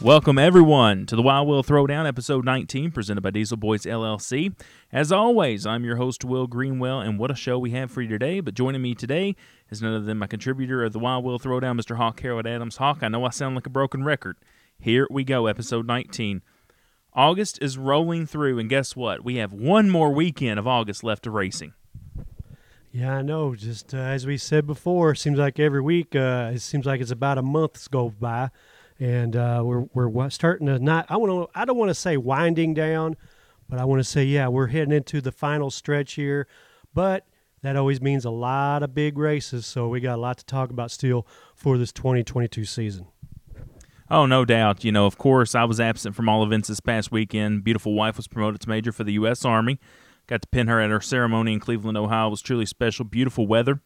Welcome, everyone, to the Wild Wheel Throwdown, Episode 19, presented by Diesel Boys, LLC. As always, I'm your host, Will Greenwell, and what a show we have for you today. But joining me today is none other than my contributor of the Wild Wheel Throwdown, Mr. Hawk, Harold Adams Hawk. I know I sound like a broken record. Here we go, Episode 19. August is rolling through, and guess what? We have one more weekend of August left to racing. Yeah, I know. Just as we said before, seems like every week, it seems like it's about a month's go by. And we're starting to not. I don't want to say winding down, but I want to say we're heading into the final stretch here. But that always means a lot of big races, so we got a lot to talk about still for this 2022 season. Oh, no doubt. You know, of course, I was absent from all events this past weekend. Beautiful wife was promoted to major for the U.S. Army. Got to pin her at her ceremony in Cleveland, Ohio. It was truly special. Beautiful weather.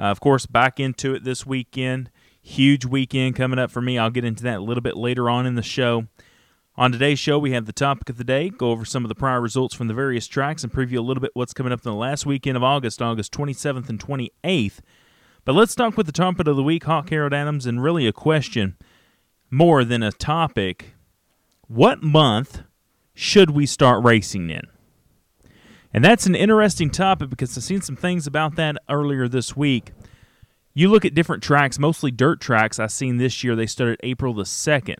Of course, back into it this weekend. Huge weekend coming up for me. I'll get into that a little bit later on in the show. On today's show, we have the topic of the day, go over some of the prior results from the various tracks, and preview a little bit what's coming up in the last weekend of August, August 27th and 28th. But let's talk with the topic of the week, Hawk, Harold Adams, and really a question more than a topic. What month should we start racing in? And that's an interesting topic because I've seen some things about that earlier this week. You look at different tracks, mostly dirt tracks. I've seen this year they started April the 2nd.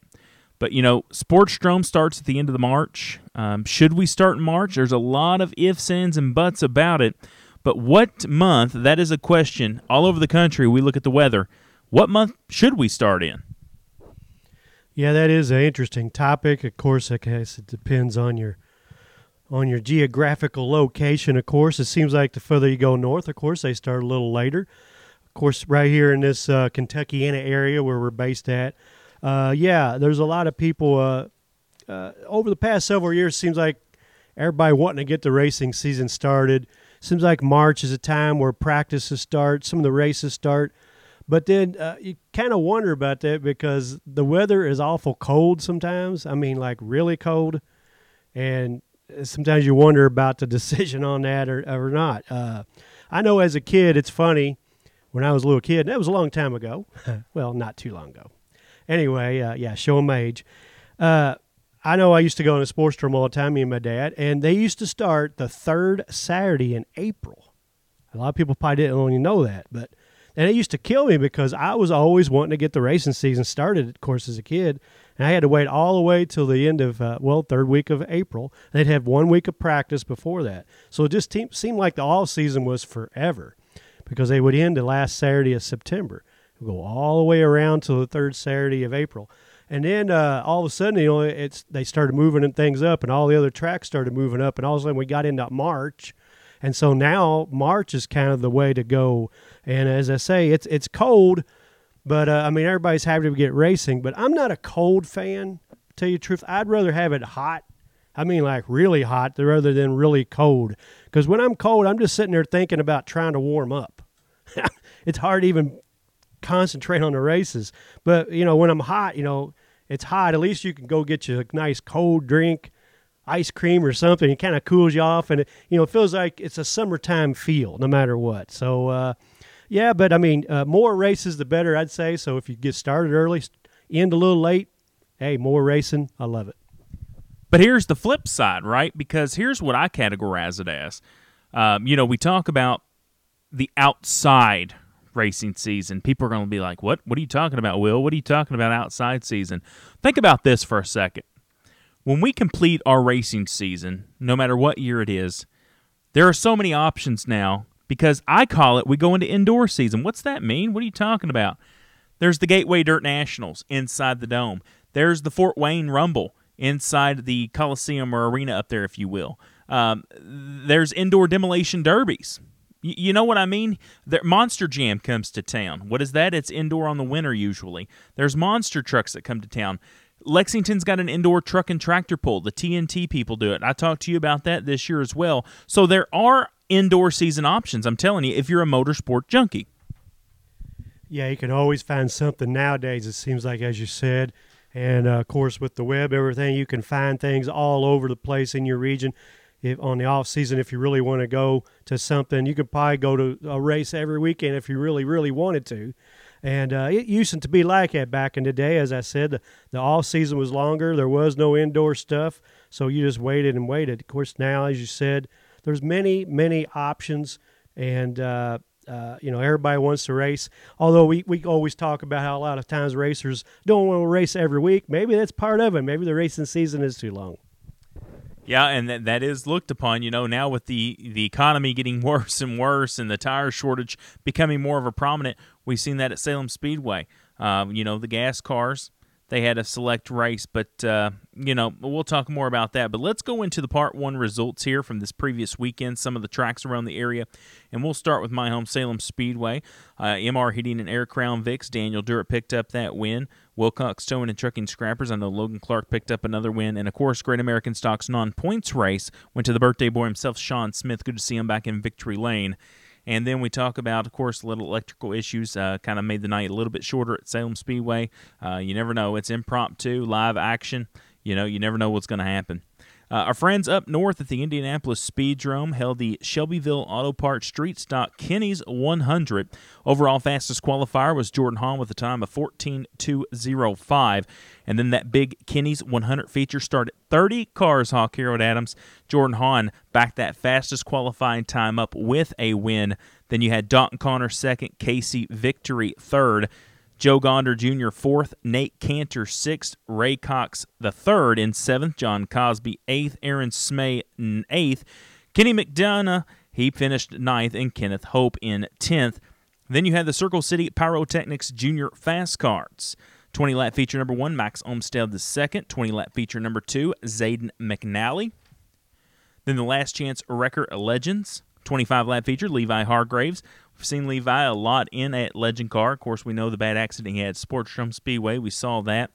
But, you know, SportsDrome starts at the end of March. Should we start in March? There's a lot of ifs, ands, and buts about it. But what month, that is a question. All over the country, we look at the weather. What month should we start in? Yeah, that is an interesting topic. Of course, I guess it depends on your geographical location, of course. It seems like the further you go north, of course, they start a little later. Of course, right here in this Kentuckiana area where we're based at, there's a lot of people over the past several years. Seems like everybody wanting to get the racing season started. Seems like March is a time where practices start, some of the races start, but then you kind of wonder about that because the weather is awful cold sometimes. I mean, like really cold, and sometimes you wonder about the decision on that or not. I know as a kid, it's funny. When I was a little kid, and that was a long time ago. Well, not too long ago. Anyway, showing my age. I know I used to go on a SportsDrome all the time, me and my dad, and they used to start the third Saturday in April. A lot of people probably didn't only know that, but it used to kill me because I was always wanting to get the racing season started, of course, as a kid, and I had to wait all the way till the end of, third week of April. They'd have 1 week of practice before that. So it just seemed like the all season was forever, because they would end the last Saturday of September. It would go all the way around to the third Saturday of April. And then all of a sudden, you know, they started moving things up, and all the other tracks started moving up, and all of a sudden we got into March. And so now March is kind of the way to go. And as I say, it's cold, but, everybody's happy to get racing. But I'm not a cold fan, to tell you the truth. I'd rather have it hot. I mean, like really hot rather than really cold. Because when I'm cold, I'm just sitting there thinking about trying to warm up. It's hard to even concentrate on the races. But, you know, when I'm hot, you know, it's hot. At least you can go get you a nice cold drink, ice cream or something. It kind of cools you off. And, it feels like it's a summertime feel no matter what. So, more races, the better, I'd say. So if you get started early, end a little late, hey, more racing. I love it. But here's the flip side, right? Because here's what I categorize it as. We talk about the outside racing season. People are going to be like, what? What are you talking about, Will? What are you talking about outside season? Think about this for a second. When we complete our racing season, no matter what year it is, there are so many options now because I call it we go into indoor season. What's that mean? What are you talking about? There's the Gateway Dirt Nationals inside the Dome. There's the Fort Wayne Rumble inside the Coliseum or arena up there, if you will. There's indoor demolition derbies. You know what I mean? Monster Jam comes to town. What is that? It's indoor on the winter usually. There's monster trucks that come to town. Lexington's got an indoor truck and tractor pull. The TNT people do it. I talked to you about that this year as well. So there are indoor season options, I'm telling you, if you're a motorsport junkie. Yeah, you can always find something nowadays, it seems like, as you said. And, of course, with the web, everything, you can find things all over the place in your region. If on the off-season, if you really want to go to something, you could probably go to a race every weekend if you really, really wanted to. And it used to be like that back in the day. As I said, the off season was longer. There was no indoor stuff, so you just waited and waited. Of course, now, as you said, there's many, many options, and you know, everybody wants to race. Although we always talk about how a lot of times racers don't want to race every week. Maybe that's part of it. Maybe the racing season is too long. Yeah, and that is looked upon, you know, now with the economy getting worse and worse and the tire shortage becoming more of a prominent. We've seen that at Salem Speedway. You know, the gas cars, they had a select race, but, you know, we'll talk more about that. But let's go into the Part 1 results here from this previous weekend, some of the tracks around the area. And we'll start with my home, Salem Speedway. MR Heating and Air Crown Vicks. Daniel Durrett picked up that win. Wilcox Towing and Trucking Scrappers. I know Logan Clark picked up another win. And, of course, Great American Stock's non-points race went to the birthday boy himself, Sean Smith. Good to see him back in victory lane. And then we talk about, of course, little electrical issues kind of made the night a little bit shorter at Salem Speedway. You never know. It's impromptu, live action. You know, you never know what's going to happen. Our friends up north at the Indianapolis Speedrome held the Shelbyville Auto Parts Street Stock Kenny's 100. Overall fastest qualifier was Jordan Hahn with a time of 14.205. And then that big Kenny's 100 feature started 30 cars, Hawk, Harold Adams. Jordan Hahn backed that fastest qualifying time up with a win. Then you had Dalton Connor second, Casey Victory third. Joe Gonder Jr. 4th, Nate Cantor 6th, Ray Cox the 3rd in 7th, John Cosby 8th, Aaron Smay 8th, Kenny McDonough, he finished 9th, and Kenneth Hope in 10th. Then you had the Circle City Pyrotechnics Junior Fast Cards. 20-lap feature number 1, Max Olmsted the 2nd, 20-lap feature number 2, Zayden McNally. Then the Last Chance Wrecker Legends, 25-lap feature, Levi Hargraves. We've seen Levi a lot in at Legend Car. Of course, we know the bad accident he had at SportsDrome Speedway. We saw that.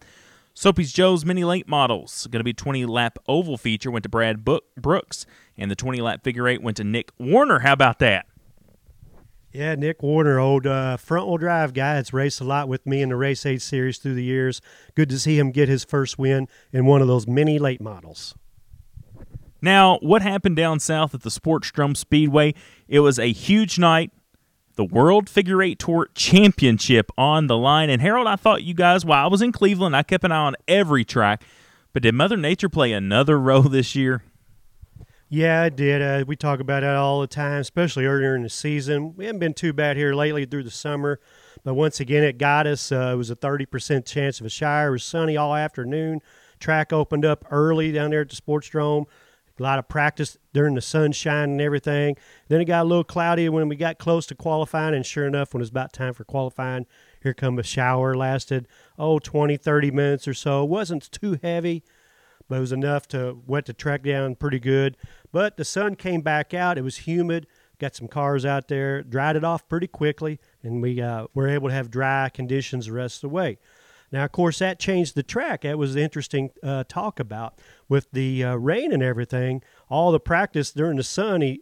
Soapy's Joe's Mini Late Models. Going to be 20-lap oval feature. Went to Brad Brooks. And the 20-lap figure eight went to Nick Warner. How about that? Yeah, Nick Warner, old front-wheel drive guy that's raced a lot with me in the Race 8 series through the years. Good to see him get his first win in one of those mini late models. Now, what happened down south at the SportsDrome Speedway? It was a huge night. The World Figure Eight Tour Championship on the line. And, Harold, I thought you guys, while I was in Cleveland, I kept an eye on every track. But did Mother Nature play another role this year? Yeah, it did. We talk about that all the time, especially earlier in the season. We haven't been too bad here lately through the summer. But once again, it got us. It was a 30% chance of a shire. It was sunny all afternoon. Track opened up early down there at the SportsDrome. A lot of practice during the sunshine and everything. Then it got a little cloudy when we got close to qualifying, and sure enough, when it was about time for qualifying, here come a shower. Lasted, 20, 30 minutes or so. It wasn't too heavy, but it was enough to wet the track down pretty good. But the sun came back out. It was humid. Got some cars out there. Dried it off pretty quickly, and we were able to have dry conditions the rest of the way. Now, of course, that changed the track. That was interesting talk about. With the rain and everything, all the practice during the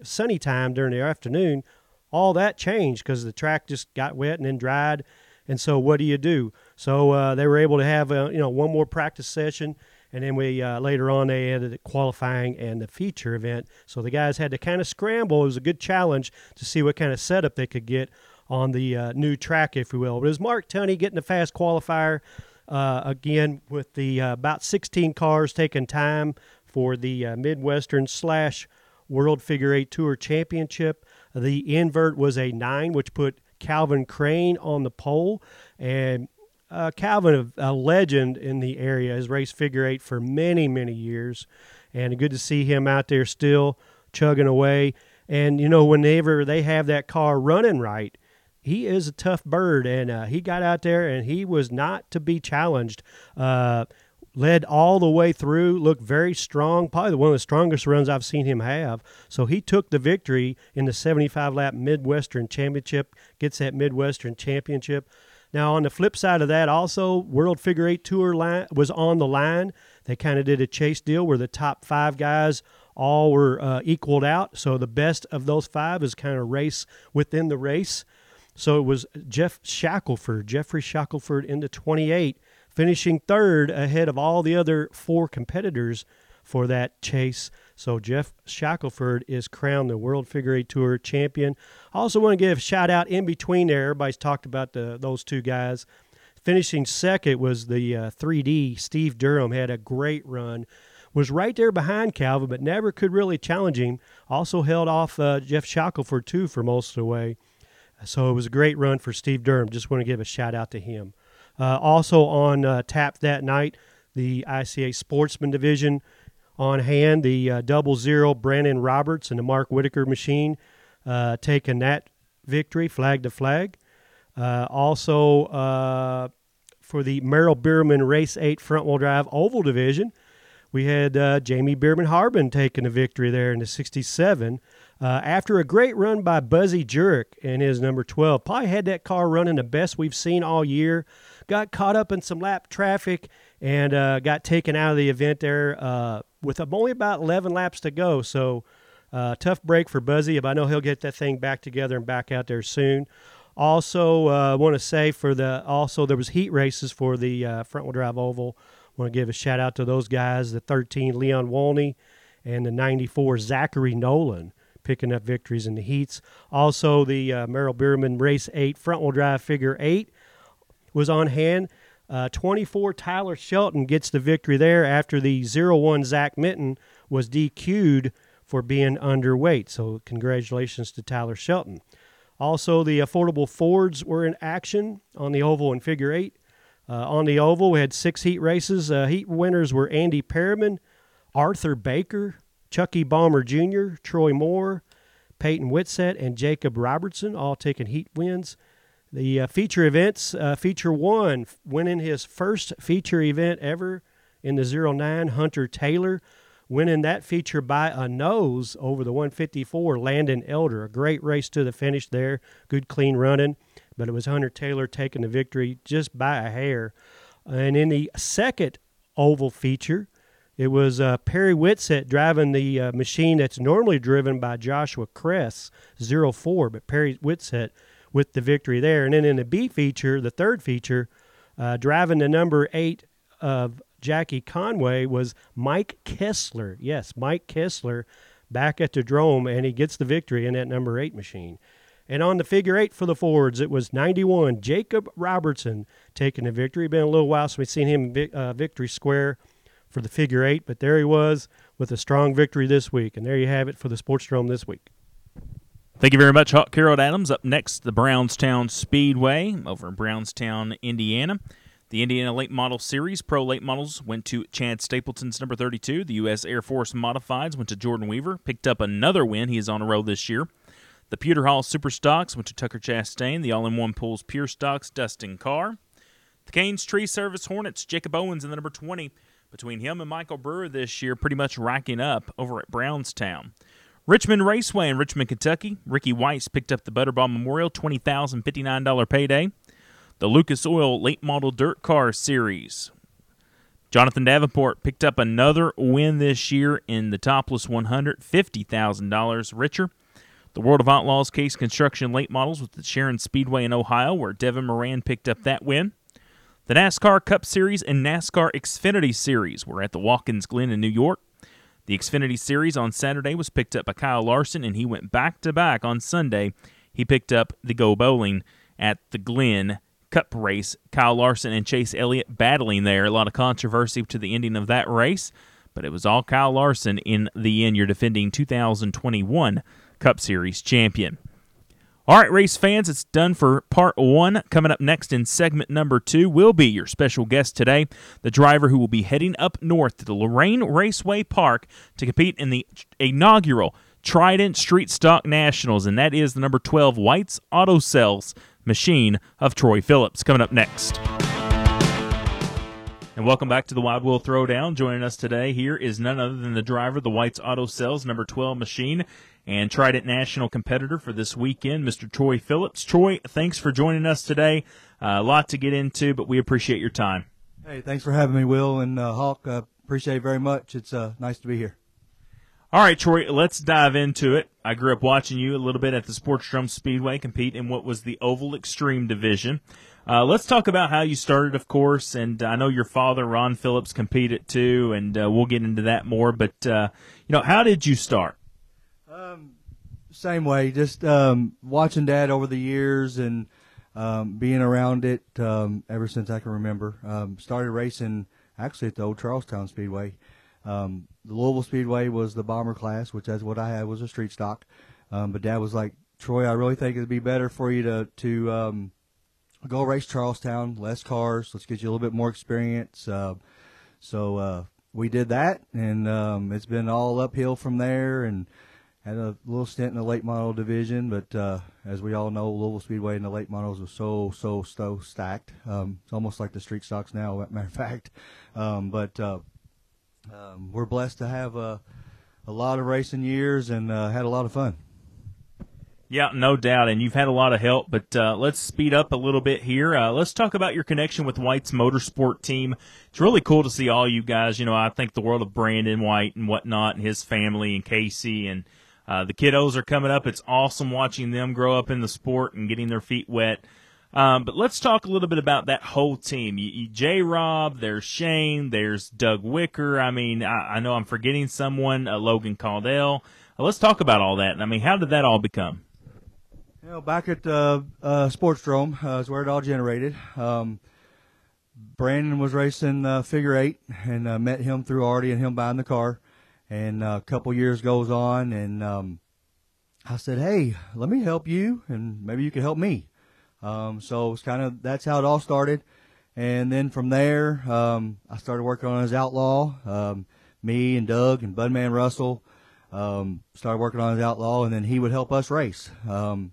sunny time during the afternoon, all that changed because the track just got wet and then dried. And so what do you do? So they were able to have, one more practice session. And then we later on they added qualifying and the feature event. So the guys had to kind of scramble. It was a good challenge to see what kind of setup they could get on the new track, if you will. But it was Mark Tunney getting a fast qualifier, again, with the about 16 cars taking time for the Midwestern/ World Figure 8 Tour Championship. The invert was a 9, which put Calvin Crane on the pole. And Calvin, a legend in the area, has raced Figure 8 for many, many years. And good to see him out there still chugging away. And, you know, whenever they have that car running right, he is a tough bird, and he got out there, and he was not to be challenged. Led all the way through, looked very strong, probably one of the strongest runs I've seen him have. So he took the victory in the 75-lap Midwestern Championship, gets that Midwestern Championship. Now, on the flip side of that, also, World Figure 8 Tour line was on the line. They kind of did a chase deal where the top 5 guys all were equaled out. So the best of those 5 is kind of race within the race. So it was Jeffrey Shackelford in the 28, finishing third ahead of all the other 4 competitors for that chase. So Jeff Shackelford is crowned the World Figure 8 Tour champion. I also want to give a shout-out in between there. Everybody's talked about those two guys. Finishing second was the 3D. Steve Durham had a great run. Was right there behind Calvin, but never could really challenge him. Also held off Jeff Shackelford, too, for most of the way. So it was a great run for Steve Durham. Just want to give a shout-out to him. Also on tap that night, the ICA Sportsman Division on hand, the Double Zero Brandon Roberts and the Mark Whitaker machine taking that victory flag to flag. Also for the Merrill Beerman Race 8 front-wheel drive oval division, we had Jamie Beerman Harbin taking a victory there in the 67 after a great run by Buzzy Jurek and his number 12. Probably had that car running the best we've seen all year. Got caught up in some lap traffic and got taken out of the event there with only about 11 laps to go. So tough break for Buzzy, but I know he'll get that thing back together and back out there soon. Also, I want to say there was heat races for the front-wheel drive oval. Want to give a shout out to those guys, the 13 Leon Wolney and the 94 Zachary Nolan picking up victories in the heats. Also, the Merrill Beerman Race 8 front-wheel drive figure 8 was on hand. 24 Tyler Shelton gets the victory there after the 01 Zach Minton was DQ'd for being underweight. So congratulations to Tyler Shelton. Also, the affordable Fords were in action on the oval and figure 8. On the oval, we had 6 heat races. Heat winners were Andy Perriman, Arthur Baker, Chucky Balmer Jr., Troy Moore, Peyton Whitsett, and Jacob Robertson, all taking heat wins. The feature events, feature 1, winning his first feature event ever in the 09, Hunter Taylor, winning that feature by a nose over the 154, Landon Elder. A great race to the finish there, good clean running. But it was Hunter Taylor taking the victory just by a hair. And in the second oval feature, it was Perry Whitsett driving the machine that's normally driven by Joshua Kress, 04, but Perry Whitsett with the victory there. And then in the B feature, the third feature, driving the number 8 of Jackie Conway was Mike Kessler. Yes, Mike Kessler back at the Drome, and he gets the victory in that number 8 machine. And on the figure 8 for the Fords, it was 91, Jacob Robertson taking the victory. Been a little while since we've seen him in victory square for the figure 8, but there he was with a strong victory this week. And there you have it for the SportsDrome this week. Thank you very much, Harold Adams. Up next, the Brownstown Speedway over in Brownstown, Indiana. The Indiana Late Model Series Pro Late Models went to Chad Stapleton's number 32. The U.S. Air Force Modifieds went to Jordan Weaver, picked up another win. He is on a roll this year. The Pewter Hall Super Stocks went to Tucker Chastain. The All-in-One Pools Pure Stocks, Dustin Carr. The Canes Tree Service Hornets, Jacob Owens in the number 20. Between him and Michael Brewer this year, pretty much racking up over at Brownstown. Richmond Raceway in Richmond, Kentucky. Ricky Weiss picked up the Butterball Memorial, $20,059 payday. The Lucas Oil Late Model Dirt Car Series. Jonathan Davenport picked up another win this year in the Topless 100, $50,000 richer. The World of Outlaws Case Construction Late Models with the Sharon Speedway in Ohio, where Devin Moran picked up that win. The NASCAR Cup Series and NASCAR Xfinity Series were at the Watkins Glen in New York. The Xfinity Series on Saturday was picked up by Kyle Larson, and he went back-to-back on Sunday. He picked up the Go Bowling at the Glen Cup race. Kyle Larson and Chase Elliott battling there. A lot of controversy to the ending of that race, but it was all Kyle Larson in the end. You're defending 2021 Cup Series champion. All right, race fans, it's done for part 1. Coming up next in segment number 2 will be your special guest today, the driver who will be heading up north to the Lorain Raceway Park to compete in the inaugural Trident Street Stock Nationals, and that is the number 12 White's Auto Sales machine of Troy Phillips. Coming up next. And welcome back to the Wild Wheel Throwdown. Joining us today here is none other than the driver, the White's Auto Sales number 12 machine and Trident National competitor for this weekend, Mr. Troy Phillips. Troy, thanks for joining us today. A lot to get into, but we appreciate your time. Hey, thanks for having me, Will and Hawk. Appreciate it very much. It's nice to be here. All right, Troy, let's dive into it. I grew up watching you a little bit at the SportsDrome Speedway compete in what was the Oval Extreme Division. Let's talk about how you started, of course, and I know your father, Ron Phillips, competed too, and we'll get into that more. But, you know, how did you start? Same way, just watching Dad over the years and being around it ever since I can remember. Started racing actually at the old Charlestown Speedway. The Louisville Speedway was the bomber class, which is what I had, was a street stock. But Dad was like, Troy, I really think it would be better for you to go race Charlestown, less cars. Let's get you a little bit more experience. So we did that, and it's been all uphill from there, and had a little stint in the late model division. But as we all know, Louisville Speedway and the late models were so stacked. It's almost like the street stocks now, as a matter of fact. But we're blessed to have a lot of racing years and had a lot of fun. Yeah, no doubt, and you've had a lot of help, but let's speed up a little bit here. Let's talk about your connection with White's motorsport team. It's really cool to see all you guys. You know, I think the world of Brandon White and whatnot, and his family and Casey, and the kiddos are coming up. It's awesome watching them grow up in the sport and getting their feet wet. But let's talk a little bit about that whole team. You J-Rob, there's Shane, there's Doug Wicker. I mean, I know I'm forgetting someone, Logan Caldell. Let's talk about all that. I mean, how did that all become? You know, back at SportsDrome is where it all generated. Brandon was racing figure eight, and met him through Artie and him buying the car. And a couple years goes on, and I said, hey, let me help you, and maybe you can help me. So it was kind of, that's how it all started. And then from there, I started working on his Outlaw. Me and Doug and Budman Russell. Started working on his Outlaw, and then he would help us race. And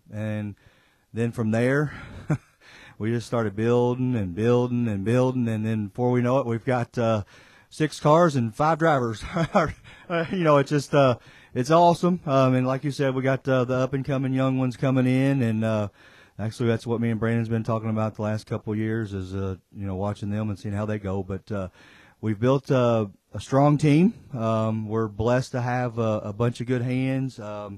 then from there, we just started building and building and building. And then before we know it, we've got 6 cars and 5 drivers. You know, it's just, it's awesome. And like you said, we got the up-and-coming young ones coming in. And actually, that's what me and Brandon's been talking about the last couple of years is, you know, watching them and seeing how they go. But we've built a strong team. We're blessed to have a bunch of good hands, a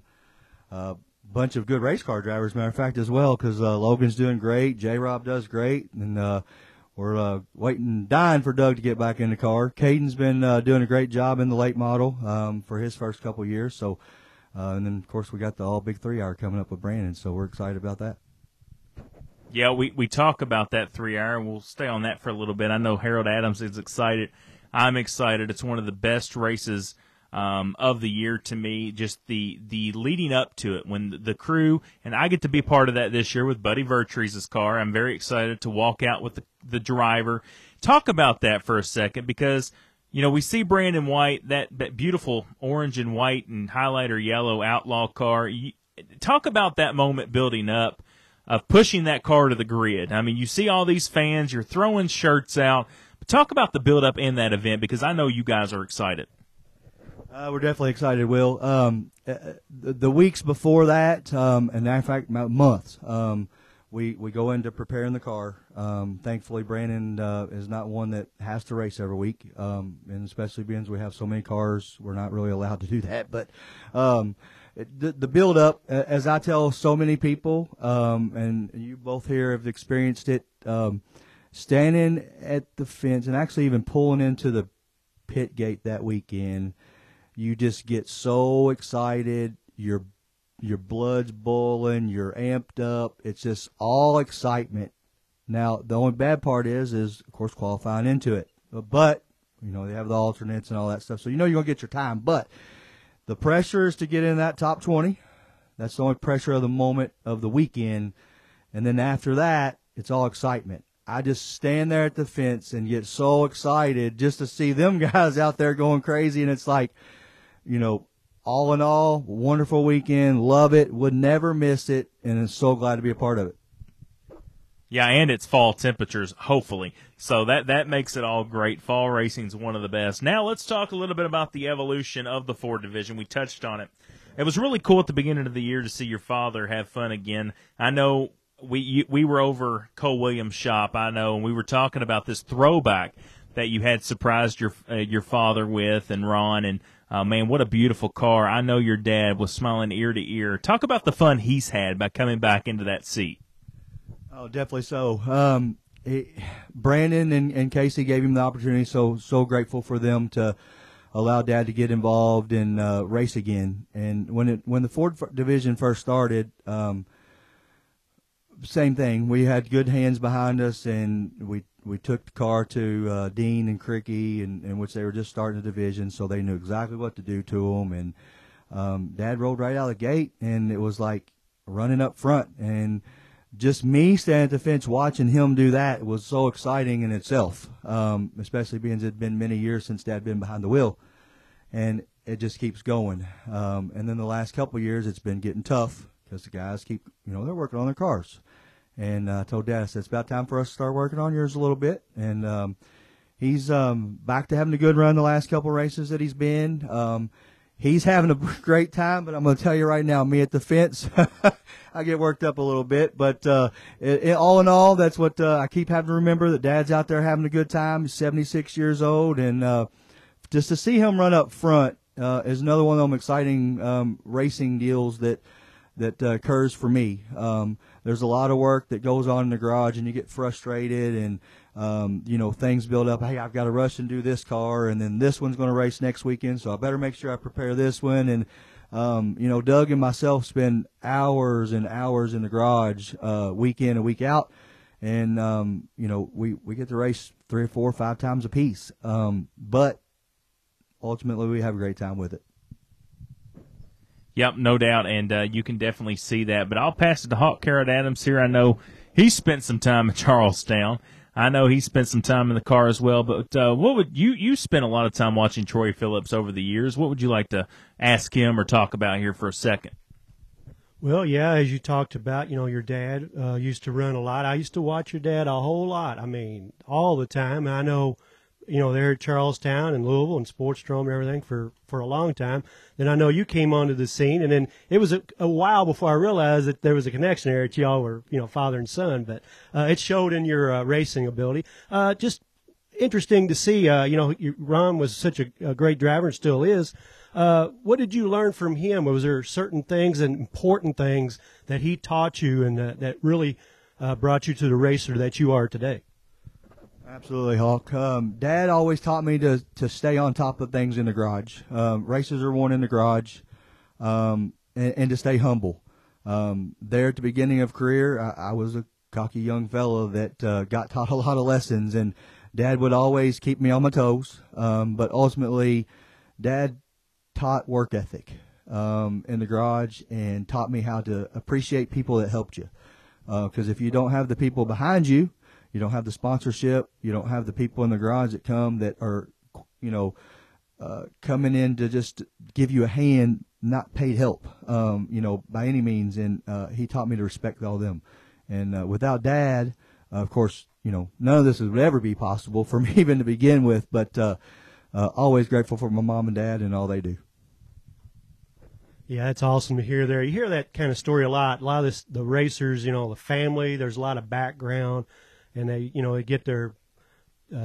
bunch of good race car drivers, as a matter of fact, as well, because Logan's doing great, J-Rob does great, and we're waiting, dying for Doug to get back in the car. Caden's been doing a great job in the late model for his first couple years. So, and then, of course, we got the all-big 3-hour coming up with Brandon, so we're excited about that. Yeah, we talk about that 3-hour, and we'll stay on that for a little bit. I know Harold Adams is excited. I'm excited. It's one of the best races of the year to me, just the leading up to it. When the crew, and I get to be part of that this year with Buddy Vertrees's car, I'm very excited to walk out with the driver. Talk about that for a second because, you know, we see Brandon White, that beautiful orange and white and highlighter yellow Outlaw car. Talk about that moment building up of pushing that car to the grid. I mean, you see all these fans, you're throwing shirts out. Talk about the build-up in that event because I know you guys are excited. We're definitely excited, Will. The weeks before that, and in fact, months, we go into preparing the car. Thankfully, Brandon is not one that has to race every week, and especially being as we have so many cars, we're not really allowed to do that. But the build-up, as I tell so many people, and you both here have experienced it, standing at the fence and actually even pulling into the pit gate that weekend, you just get so excited. Your blood's boiling. You're amped up. It's just all excitement. Now, the only bad part is of course, qualifying into it. But, you know, they have the alternates and all that stuff. So, you know, you're going to get your time. But the pressure is to get in that top 20. That's the only pressure of the moment of the weekend. And then after that, it's all excitement. I just stand there at the fence and get so excited just to see them guys out there going crazy. And it's like, you know, all in all, wonderful weekend. Love it. Would never miss it. And I'm so glad to be a part of it. Yeah, and it's fall temperatures, hopefully. So that makes it all great. Fall racing's one of the best. Now let's talk a little bit about the evolution of the Ford division. We touched on it. It was really cool at the beginning of the year to see your father have fun again. I know we were over Cole Williams' shop, I know, and we were talking about this throwback that you had surprised your father with and Ron, and, man, what a beautiful car. I know your dad was smiling ear to ear. Talk about the fun he's had by coming back into that seat. Oh, definitely so. Brandon and Casey gave him the opportunity, so grateful for them to allow Dad to get involved and race again. And when the Ford division first started, same thing. We had good hands behind us, and we took the car to Dean and Cricky, and which they were just starting the division, so they knew exactly what to do to them. And Dad rolled right out of the gate, and it was like running up front, and just me standing at the fence watching him do that was so exciting in itself, especially being it had been many years since Dad been behind the wheel, and it just keeps going. And then the last couple of years, it's been getting tough because the guys keep, they're working on their cars. And I told Dad, I said, it's about time for us to start working on yours a little bit. And he's back to having a good run the last couple of races that he's been. He's having a great time, but I'm going to tell you right now, me at the fence, I get worked up a little bit. But all in all, that's what I keep having to remember, that Dad's out there having a good time. He's 76 years old, and just to see him run up front is another one of them exciting racing deals that occurs for me. There's a lot of work that goes on in the garage, and you get frustrated, and things build up. Hey, I've got to rush and do this car, and then this one's going to race next weekend, so I better make sure I prepare this one. And, Doug and myself spend hours and hours in the garage, week in and week out. And, we get to race 3 or 4 or 5 times a piece. But ultimately we have a great time with it. Yep, no doubt. And, you can definitely see that, but I'll pass it to Hawk Harold Adams here. I know he spent some time in Charlestown. I know he spent some time in the car as well, but what would you spent a lot of time watching Troy Phillips over the years. What would you like to ask him or talk about here for a second? Well, yeah, as you talked about, your dad used to run a lot. I used to watch your dad a whole lot. I mean, all the time. And I know, there at Charlestown and Louisville and SportsDrome and everything for a long time. Then I know you came onto the scene, and then it was a while before I realized that there was a connection there, that y'all were, father and son. But it showed in your racing ability. Just interesting to see, Ron was such a great driver and still is. What did you learn from him? Was there certain things and important things that he taught you and that really brought you to the racer that you are today? Absolutely, Hawk. Dad always taught me to stay on top of things in the garage. Races are won in the garage, and to stay humble. There at the beginning of career, I was a cocky young fellow that got taught a lot of lessons, and Dad would always keep me on my toes. But ultimately, Dad taught work ethic in the garage and taught me how to appreciate people that helped you. Because if you don't have the people behind you, you don't have the sponsorship. You don't have the people in the garage that come that are, coming in to just give you a hand, not paid help, by any means. And he taught me to respect all them. And without Dad, of course, none of this would ever be possible for me even to begin with. But always grateful for my mom and dad and all they do. Yeah, that's awesome to hear there. You hear that kind of story a lot. A lot of the racers, the family, there's a lot of background. And they, they get their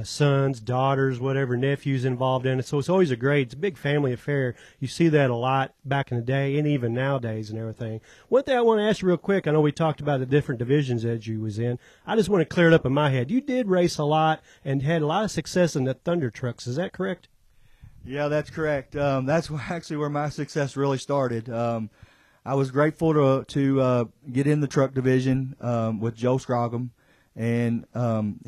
sons, daughters, whatever, nephews involved in it. So it's always it's a big family affair. You see that a lot back in the day and even nowadays and everything. One thing I want to ask you real quick, I know we talked about the different divisions that you was in. I just want to clear it up in my head. You did race a lot and had a lot of success in the Thunder Trucks. Is that correct? Yeah, that's correct. That's actually where my success really started. I was grateful to get in the truck division with Joe Scroggham. And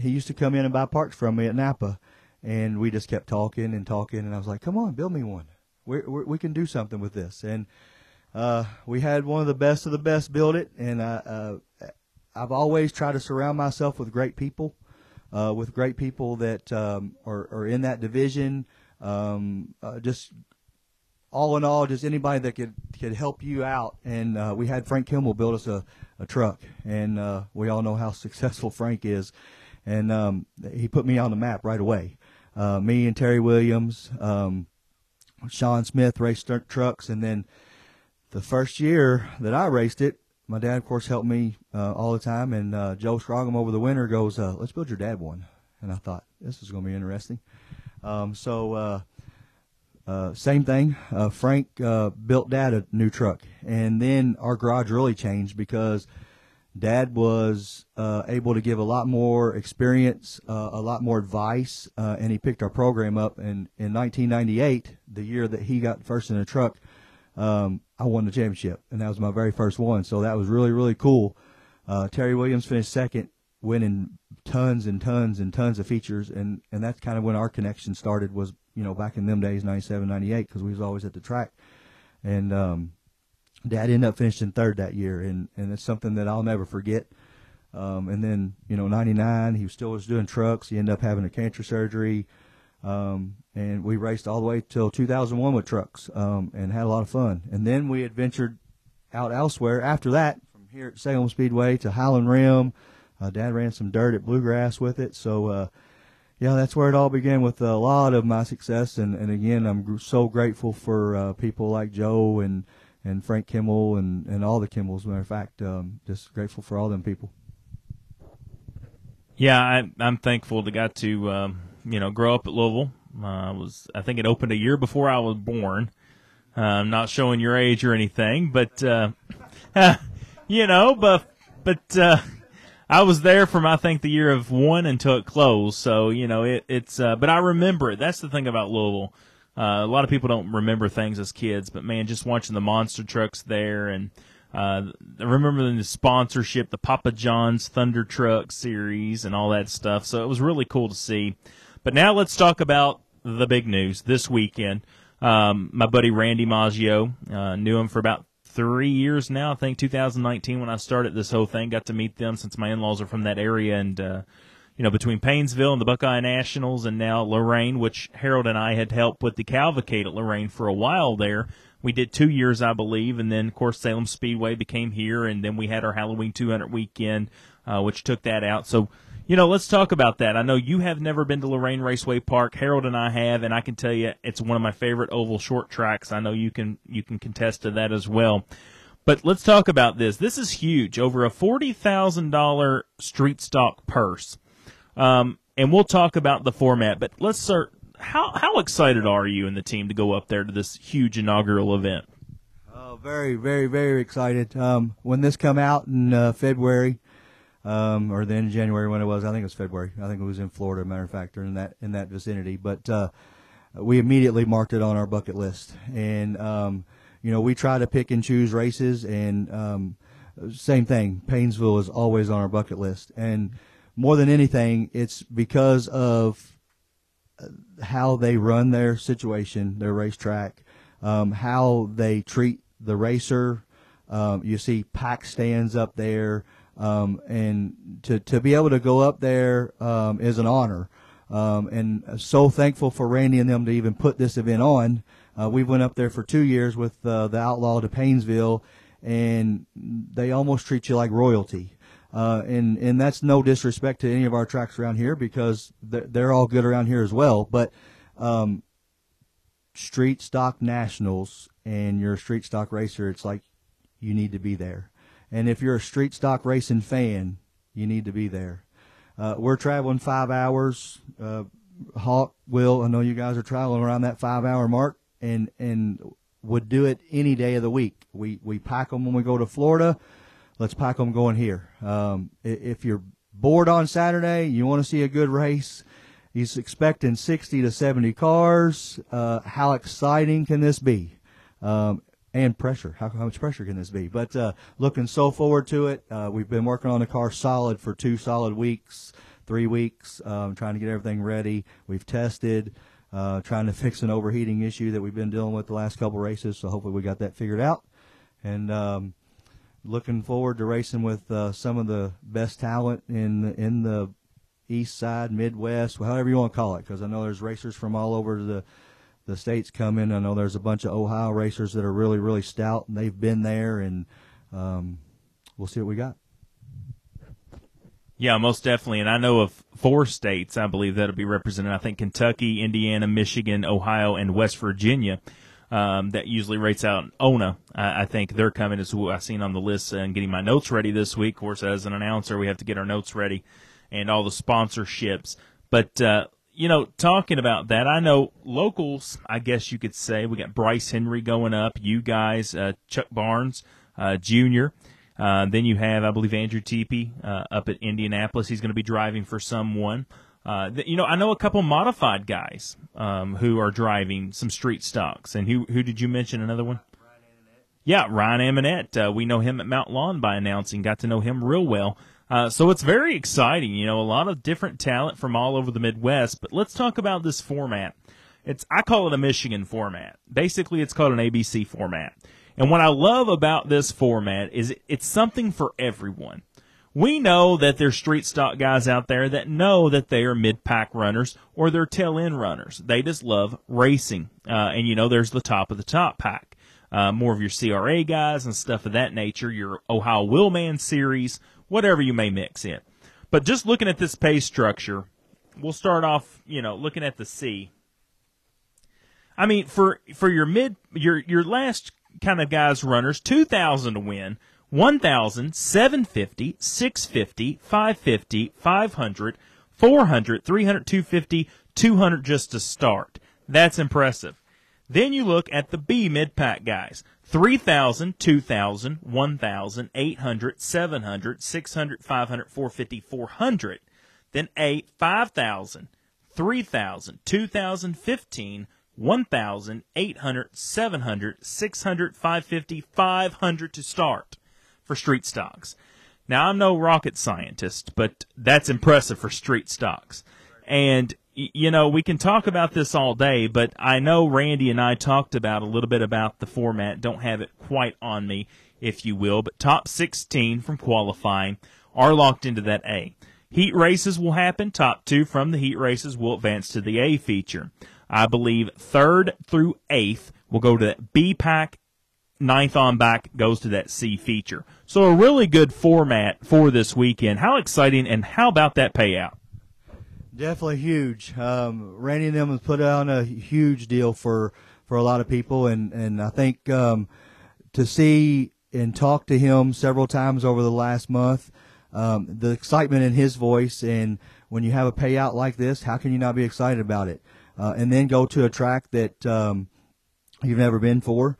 he used to come in and buy parts from me at Napa, and we just kept talking and talking. And I was like, "Come on, build me one. We can do something with this." And we had one of the best build it. And I've always tried to surround myself with great people that are in that division. Just all in all, just anybody that could help you out. And we had Frank Kimmel build us a truck, and we all know how successful Frank is, and he put me on the map right away. Me and Terry Williams, Sean Smith raced trucks, and then the first year that I raced it, my dad, of course, helped me all the time, and Joe Scroggham over the winter goes, let's build your dad one. And I thought, this is going to be interesting. Same thing. Frank built Dad a new truck, and then our garage really changed because Dad was able to give a lot more experience, a lot more advice, and he picked our program up. And in 1998, the year that he got first in a truck, I won the championship, and that was my very first one. So that was really, really cool. Terry Williams finished second, winning tons and tons and tons of features, and that's kind of when our connection started, was, you know, back in them days, 97, 98, because we was always at the track. And Dad ended up finishing third that year, and it's something that I'll never forget. And then, you know, 99, he still was doing trucks. He ended up having a cancer surgery, and we raced all the way till 2001 with trucks, and had a lot of fun. And then we adventured out elsewhere after that, from here at Salem Speedway to Highland Rim. Dad ran some dirt at Bluegrass with it. So, yeah, that's where it all began, with a lot of my success. And again, I'm so grateful for people like Joe and Frank Kimmel and all the Kimmels. As a matter of fact, just grateful for all them people. Yeah, I'm thankful to got to you know, grow up at Louisville. I think it opened a year before I was born. I'm not showing your age or anything, but you know, but I was there from, I think, the year of one until it closed. So, you know, it's but I remember it. That's the thing about Louisville. A lot of people don't remember things as kids, but, man, just watching the monster trucks there, and I remember the sponsorship, the Papa John's Thunder Truck Series and all that stuff. So it was really cool to see. But now let's talk about the big news this weekend. My buddy Randy Maggio, knew him for about 3 years now, I think, 2019 when I started this whole thing. Got to meet them since my in-laws are from that area, and you know, between Painesville and the Buckeye Nationals and now Lorain, which Harold and I had helped with the Cavalcade at Lorain for a while there. We did 2 years, I believe, and then, of course, Salem Speedway became here, and then we had our Halloween 200 weekend, which took that out. So, you know, let's talk about that. I know you have never been to Lorain Raceway Park. Harold and I have, and I can tell you it's one of my favorite oval short tracks. I know you can contest to that as well. But let's talk about this. This is huge, over a $40,000 street stock purse. And we'll talk about the format, but let's start. How excited are you and the team to go up there to this huge inaugural event? Very, very, very excited. When this come out in February, or the end of January, when it was, I think it was February. I think it was in Florida, matter of fact, or in that vicinity. But we immediately marked it on our bucket list, and you know, we try to pick and choose races, and same thing. Painesville is always on our bucket list, and more than anything, it's because of how they run their situation, their racetrack, how they treat the racer. You see pack stands up there, and to be able to go up there is an honor. And so thankful for Randy and them to even put this event on. We went up there for 2 years with the Outlaw to Painesville, and they almost treat you like royalty. And that's no disrespect to any of our tracks around here, because they're all good around here as well. But street stock nationals and you're a street stock racer, it's like you need to be there. And if you're a street stock racing fan, you need to be there. We're traveling 5 hours. Hawk, Will, I know you guys are traveling around that 5 hour mark, and would do it any day of the week. We pack them when we go to Florida. Let's pack them going here. If you're bored on Saturday, you want to see a good race, he's expecting 60 to 70 cars. How exciting can this be? And pressure. How much pressure can this be? But looking so forward to it. We've been working on the car solid for 2 solid weeks, 3 weeks, trying to get everything ready. We've tested, trying to fix an overheating issue that we've been dealing with the last couple races, so hopefully we got that figured out. And looking forward to racing with some of the best talent in the East Side, Midwest, however you want to call it, because I know there's racers from all over the states coming. I know there's a bunch of Ohio racers that are really, really stout, and they've been there, and we'll see what we got. Yeah, most definitely, and I know of 4 states, I believe, that'll be represented. I think Kentucky, Indiana, Michigan, Ohio, and West Virginia. That usually rates out in Ona. I think they're coming, is who I've seen on the list, and getting my notes ready this week. Of course, as an announcer, we have to get our notes ready and all the sponsorships. But, you know, talking about that, I know locals, I guess you could say, we got Bryce Henry going up, you guys, Chuck Barnes Jr., Then you have, I believe, Andrew Teepee up at Indianapolis. He's going to be driving for someone. I know a couple modified guys who are driving some street stocks. And who did you mention? Another one? Ryan Amonette. We know him at Mount Lawn by announcing. Got to know him real well. So it's very exciting. You know, a lot of different talent from all over the Midwest. But let's talk about this format. I call it a Michigan format. Basically, it's called an ABC format. And what I love about this format is it's something for everyone. We know that there's street stock guys out there that know that they are mid-pack runners or they're tail-end runners. They just love racing. And there's the top of the top pack. More of your CRA guys and stuff of that nature, your Ohio Wheelman series, whatever you may mix in. But just looking at this pay structure, we'll start off, looking at the C. I mean, for your your last kind of guys runners, $2,000 to win, $1,000, $750, $650, $550, $500, $400, $300, $250, $200 just to start. That's impressive. Then you look at the B mid-pack guys, $3,000, $2,000, $1,000, $800, $700, $600, $500, $450, $400. Then A, $5,000, $3,000, $2,000, $1500, $1,000, $800, $700, $600, $550, $500 to start for street stocks. Now, I'm no rocket scientist, but that's impressive for street stocks. And, we can talk about this all day, but I know Randy and I talked about a little bit about the format. Don't have it quite on me, if you will, but top 16 from qualifying are locked into that A. Heat races will happen. Top 2 from the heat races will advance to the A feature. I believe 3rd through 8th will go to that B pack, 9th on back goes to that C feature. So a really good format for this weekend. How exciting, and how about that payout? Definitely huge. Randy and them have put on a huge deal for a lot of people, and I think to see and talk to him several times over the last month, the excitement in his voice, and when you have a payout like this, how can you not be excited about it? And then go to a track that you've never been to.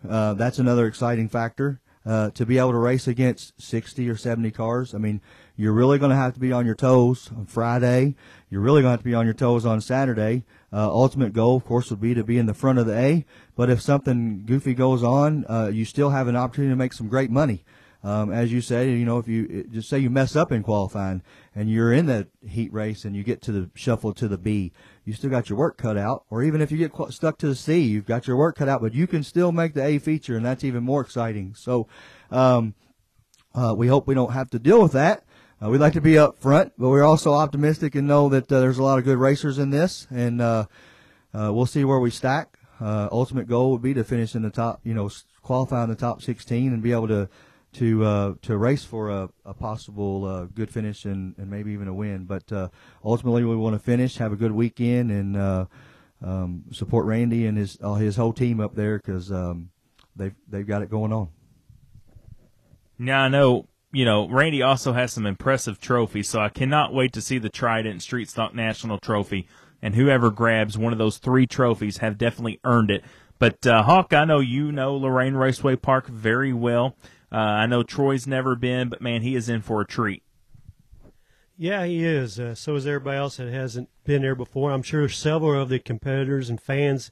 That's another exciting factor. To be able to race against 60 or 70 cars, I mean, you're really going to have to be on your toes on Friday. You're really going to have to be on your toes on Saturday. Ultimate goal, of course, would be to be in the front of the A. But if something goofy goes on, you still have an opportunity to make some great money. As you said, if you just say you mess up in qualifying and you're in that heat race and you get to the shuffle to the B, you still got your work cut out. Or even if you get stuck to the C, you've got your work cut out, but you can still make the A feature, and that's even more exciting. So we hope we don't have to deal with that. We'd like to be up front, but we're also optimistic and know that there's a lot of good racers in this, and we'll see where we stack. Ultimate goal would be to finish in the top, qualify in the top 16 and be able to race for a possible good finish and maybe even a win. But ultimately we want to finish, have a good weekend, and support Randy and his whole team up there, because they've got it going on. Now, I know, Randy also has some impressive trophies, so I cannot wait to see the Trident Street Stock National Trophy, and whoever grabs one of those 3 trophies have definitely earned it. But, Hawk, I know you know Lorain Raceway Park very well. I know Troy's never been, but, man, he is in for a treat. Yeah, he is. So is everybody else that hasn't been there before. I'm sure several of the competitors and fans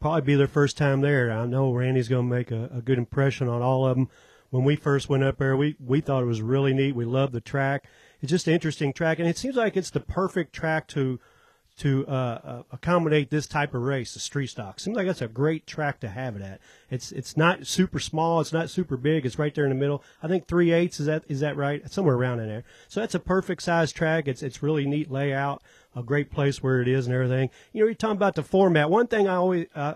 probably be their first time there. I know Randy's going to make a good impression on all of them. When we first went up there, we thought it was really neat. We loved the track. It's just an interesting track, and it seems like it's the perfect track to accommodate this type of race, the street stock. Seems like that's a great track to have it at. It's not super small. It's not super big. It's right there in the middle. I think 3/8 is that right? Somewhere around in there. So that's a perfect size track. It's really neat layout. A great place where it is and everything. You're talking about the format. One thing I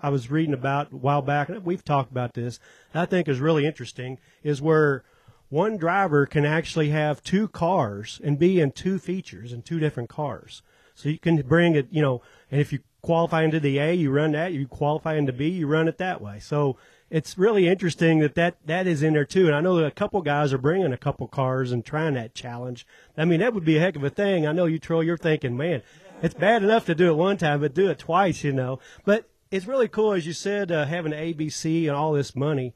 was reading about a while back, and we've talked about this, I think is really interesting, is where one driver can actually have 2 cars and be in 2 features in 2 different cars. So you can bring it, and if you qualify into the A, you run that. You qualify into B, you run it that way. So it's really interesting that is in there, too. And I know that a couple guys are bringing a couple cars and trying that challenge. I mean, that would be a heck of a thing. I know you, Troy, you're thinking, man, it's bad enough to do it one time, but do it twice, But it's really cool, as you said, having ABC and all this money.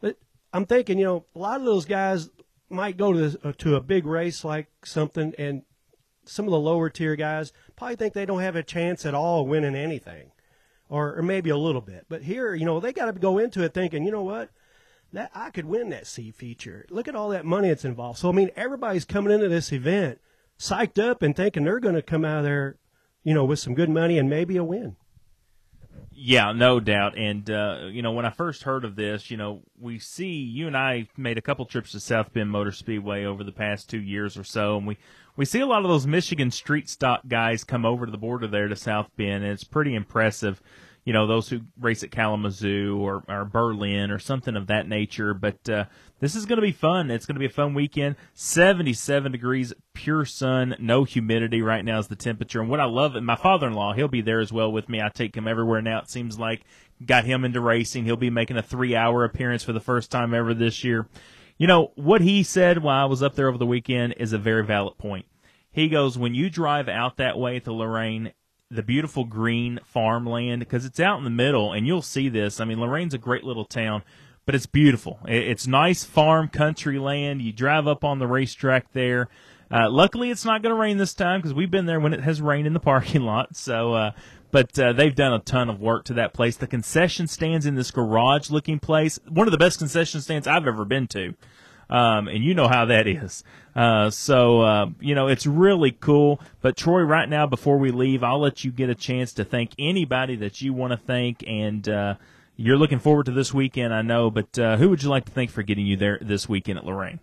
But I'm thinking, you know, a lot of those guys might go to a big race like something, and some of the lower tier guys probably think they don't have a chance at all winning anything, or maybe a little bit. But here, you know, they got to go into it thinking, you know what, that I could win that C feature. Look at all that money that's involved. So, I mean, everybody's coming into this event psyched up and thinking they're going to come out of there, you know, with some good money and maybe a win. Yeah, no doubt. And, you know, when I first heard of this, you know, we see you and I made a couple trips to South Bend Motor Speedway over the past 2 years or so, and we see a lot of those Michigan street stock guys come over to the border there to South Bend, and it's pretty impressive, you know, those who race at Kalamazoo or Berlin or something of that nature. But this is going to be fun. It's going to be a fun weekend. 77 degrees, pure sun, no humidity right now is the temperature. And what I love, and my father-in-law, he'll be there as well with me. I take him everywhere now, it seems like. Got him into racing. He'll be making a 3-hour appearance for the first time ever this year. You know, what he said while I was up there over the weekend is a very valid point. He goes, when you drive out that way at the Lorain, the beautiful green farmland, because it's out in the middle, and you'll see this. I mean, Lorain's a great little town, but it's beautiful. It's nice farm country land. You drive up on the racetrack there. Luckily, it's not going to rain this time because we've been there when it has rained in the parking lot. So, but they've done a ton of work to that place. The concession stands in this garage-looking place, one of the best concession stands I've ever been to. And you know how that is. You know, it's really cool. But, Troy, right now, before we leave, I'll let you get a chance to thank anybody that you want to thank. And you're looking forward to this weekend, I know. But who would you like to thank for getting you there this weekend at Lorain?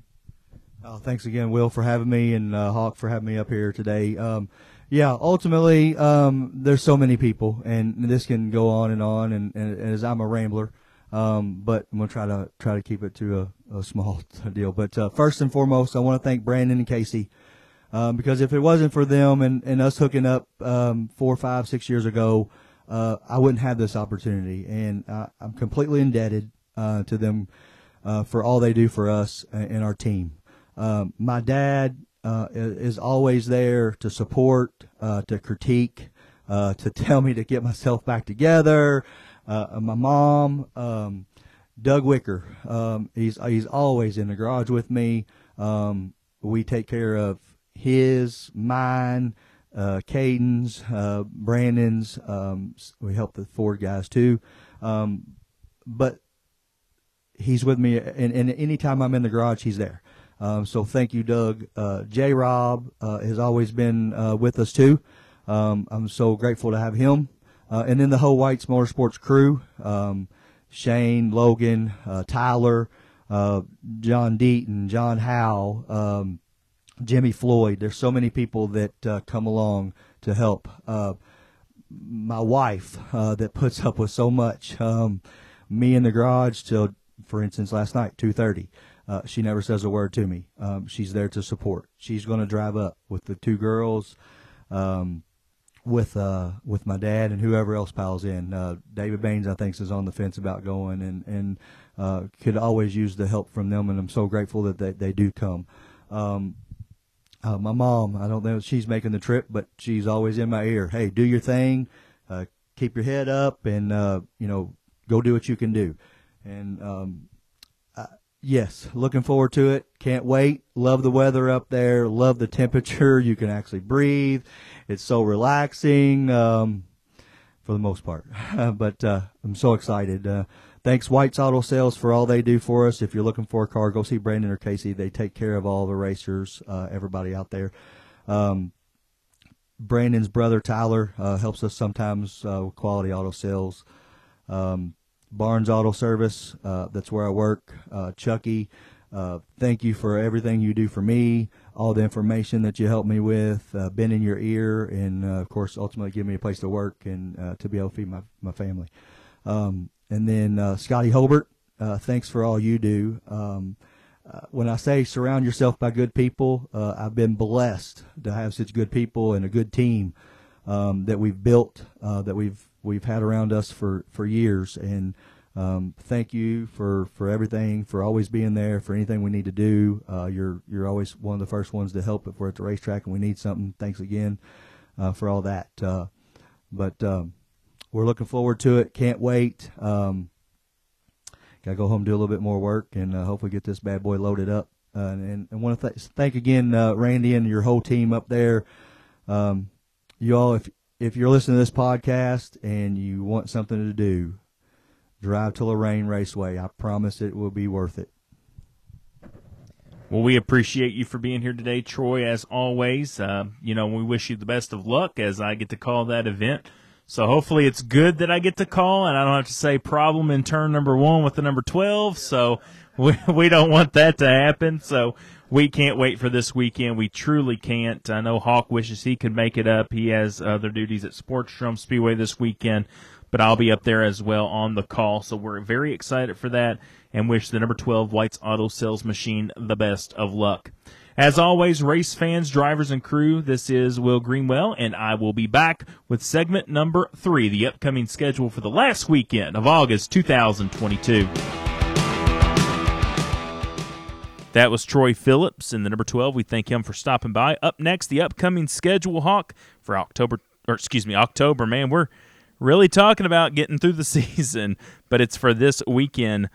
Oh, thanks again, Will, for having me, and Hawk for having me up here today. Yeah, ultimately, there's so many people, and this can go on, and as I'm a rambler. But I'm going to try to keep it to a small deal. But first and foremost, I want to thank Brandon and Casey, because if it wasn't for them and us hooking up 4, 5, 6 years ago, I wouldn't have this opportunity. And I'm completely indebted to them for all they do for us and our team. My dad is always there to support, to critique, to tell me to get myself back together. My mom, Doug Wicker, he's always in the garage with me. We take care of his, mine, Caden's, Brandon's. We help the Ford guys too. But he's with me, and anytime I'm in the garage, he's there. So thank you, Doug. J-Rob has always been with us too. I'm so grateful to have him. And then the whole White's Motorsports crew, Shane, Logan, Tyler, John Deaton, John Howell, Jimmy Floyd. There's so many people that come along to help. My wife that puts up with so much. Me in the garage till, for instance, last night, 2:30. She never says a word to me. She's there to support. She's going to drive up with the two girls, with my dad and whoever else piles in. David Baines, I think, is on the fence about going and could always use the help from them, and I'm so grateful that they do come. My mom, I don't know if she's making the trip, but she's always in my ear. Hey, do your thing, keep your head up, and you know, go do what you can do. And yes, looking forward to it. Can't wait. Love the weather up there. Love the temperature. You can actually breathe. It's so relaxing, for the most part. But I'm so excited. Thanks, White's Auto Sales, for all they do for us. If you're looking for a car, go see Brandon or Casey. They take care of all the racers, everybody out there. Brandon's brother, Tyler, helps us sometimes with Quality Auto Sales. Barnes Auto Service, that's where I work. Chucky, thank you for everything you do for me, all the information that you helped me with, been in your ear, and of course ultimately give me a place to work and to be able to feed my family. And then Scotty Holbert, thanks for all you do. When I say surround yourself by good people, I've been blessed to have such good people and a good team that we've built, that we've had around us for years. And thank you for everything, for always being there, for anything we need to do. You're always one of the first ones to help if we're at the racetrack and we need something. Thanks again for all that. But we're looking forward to it. Can't wait. Got to go home, do a little bit more work, and hopefully get this bad boy loaded up. And want to thank again Randy and your whole team up there. You all, if you're listening to this podcast and you want something to do, drive to Lorain Raceway. I promise it will be worth it. Well, we appreciate you for being here today, Troy, as always. You know, we wish you the best of luck as I get to call that event. So hopefully it's good that I get to call, and I don't have to say problem in turn number 1 with the number 12. So we don't want that to happen. So we can't wait for this weekend. We truly can't. I know Hawk wishes he could make it up. He has other duties at SportsDrome Speedway this weekend, but I'll be up there as well on the call. So we're very excited for that and wish the number 12 White's Auto Sales Machine the best of luck. As always, race fans, drivers, and crew, this is Will Greenwell, and I will be back with segment number 3, the upcoming schedule for the last weekend of August 2022. That was Troy Phillips in the number 12. We thank him for stopping by. Up next, the upcoming schedule, Hawk, for October. Man, we're really talking about getting through the season, but it's for this weekend,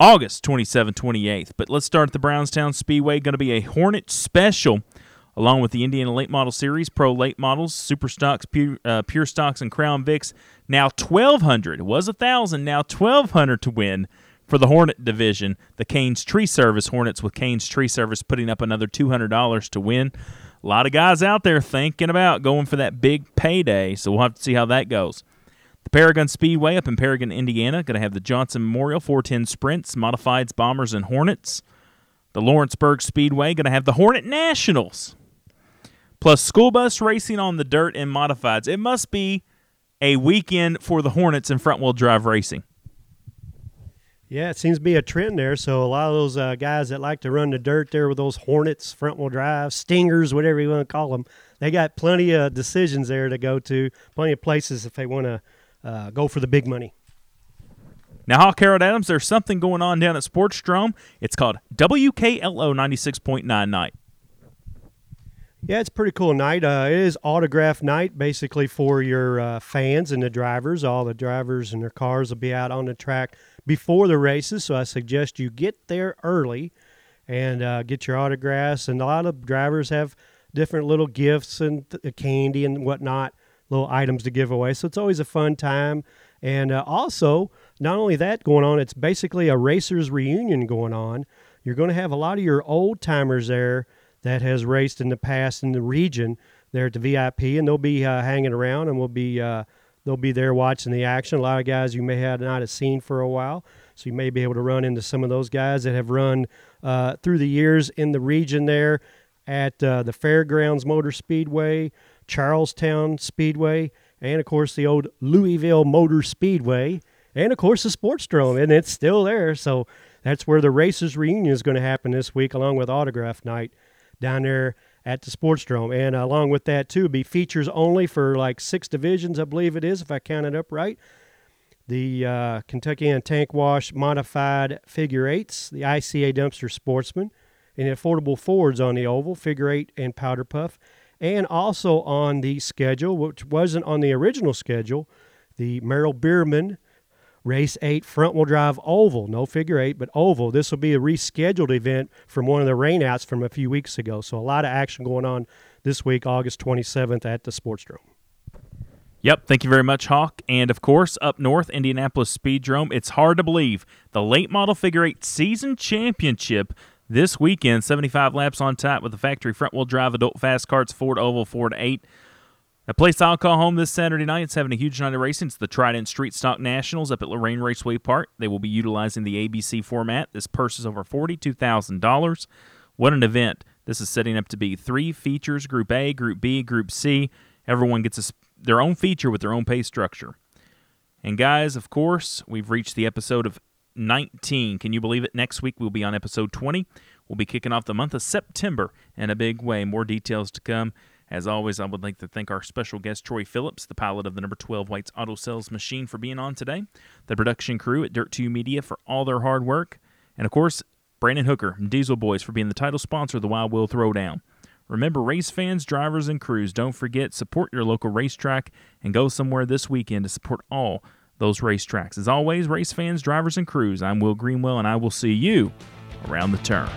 August 27th, 28th. But let's start at the Brownstown Speedway. Going to be a Hornet special along with the Indiana Late Model Series, Pro Late Models, Super Stocks, Pure Stocks, and Crown Vicks. Now $1,200. It was $1,000. Now $1,200 to win for the Hornet division. The Canes Tree Service Hornets with Canes Tree Service putting up another $200 to win. A lot of guys out there thinking about going for that big payday, so we'll have to see how that goes. The Paragon Speedway up in Paragon, Indiana, going to have the Johnson Memorial 410 Sprints, Modifieds, Bombers, and Hornets. The Lawrenceburg Speedway going to have the Hornet Nationals, plus school bus racing on the dirt and Modifieds. It must be a weekend for the Hornets in front-wheel drive racing. Yeah, it seems to be a trend there. So a lot of those guys that like to run the dirt there with those Hornets, front-wheel drive, Stingers, whatever you want to call them, they got plenty of decisions there to go to, plenty of places if they want to go for the big money. Now, Hawk, Harold Adams, there's something going on down at SportsDrome. It's called WKLO 96.9 Night. Yeah, it's a pretty cool night. It is autograph night, basically, for your fans and the drivers. All the drivers and their cars will be out on the track before the races, so I suggest you get there early and get your autographs. And a lot of drivers have different little gifts and candy and whatnot, little items to give away. So it's always a fun time. And also, not only that going on, it's basically a racers reunion going on. You're going to have a lot of your old timers there that has raced in the past in the region there at the VIP, and they'll be hanging around, and they'll be there watching the action. A lot of guys you may have not have seen for a while, so you may be able to run into some of those guys that have run through the years in the region there at the Fairgrounds Motor Speedway, Charlestown Speedway, and, of course, the old Louisville Motor Speedway, and, of course, the SportsDrome, and it's still there. So that's where the Racers Reunion is going to happen this week, along with Autograph Night down there at the SportsDrome. And along with that, too, be features only for, like, 6 divisions, I believe it is, if I count it up right. The Kentucky and Tank Wash Modified Figure 8s, the ICA Dumpster Sportsman, and the Affordable Fords on the Oval, Figure 8 and Powder Puff. And also on the schedule, which wasn't on the original schedule, the Merrill Beerman Race 8 front-wheel drive oval. No figure 8, but oval. This will be a rescheduled event from one of the rainouts from a few weeks ago. So a lot of action going on this week, August 27th at the SportsDrome. Yep, thank you very much, Hawk. And, of course, up north, Indianapolis Speedrome. It's hard to believe. The late model figure 8 season championship this weekend, 75 laps on tap with the factory front-wheel drive adult fast carts, Ford Oval, Ford 8. A place I'll call home this Saturday night. It's having a huge night of racing. It's the Trident Street Stock Nationals up at Lorain Raceway Park. They will be utilizing the ABC format. This purse is over $42,000. What an event. This is setting up to be 3 features, Group A, Group B, Group C. Everyone gets their own feature with their own pay structure. And, guys, of course, we've reached the episode of 19. Can you believe it? Next week we'll be on episode 20. We'll be kicking off the month of September in a big way. More details to come. As always, I would like to thank our special guest, Troy Phillips, the pilot of the number 12 White's Auto Sales Machine, for being on today. The production crew at Dirt 2 Media for all their hard work. And, of course, Brandon Hooker and Diesel Boys for being the title sponsor of the Wild Wheel Throwdown. Remember, race fans, drivers, and crews, don't forget, support your local racetrack and go somewhere this weekend to support all those racetracks. As always, race fans, drivers, and crews, I'm Will Greenwell, and I will see you around the turn.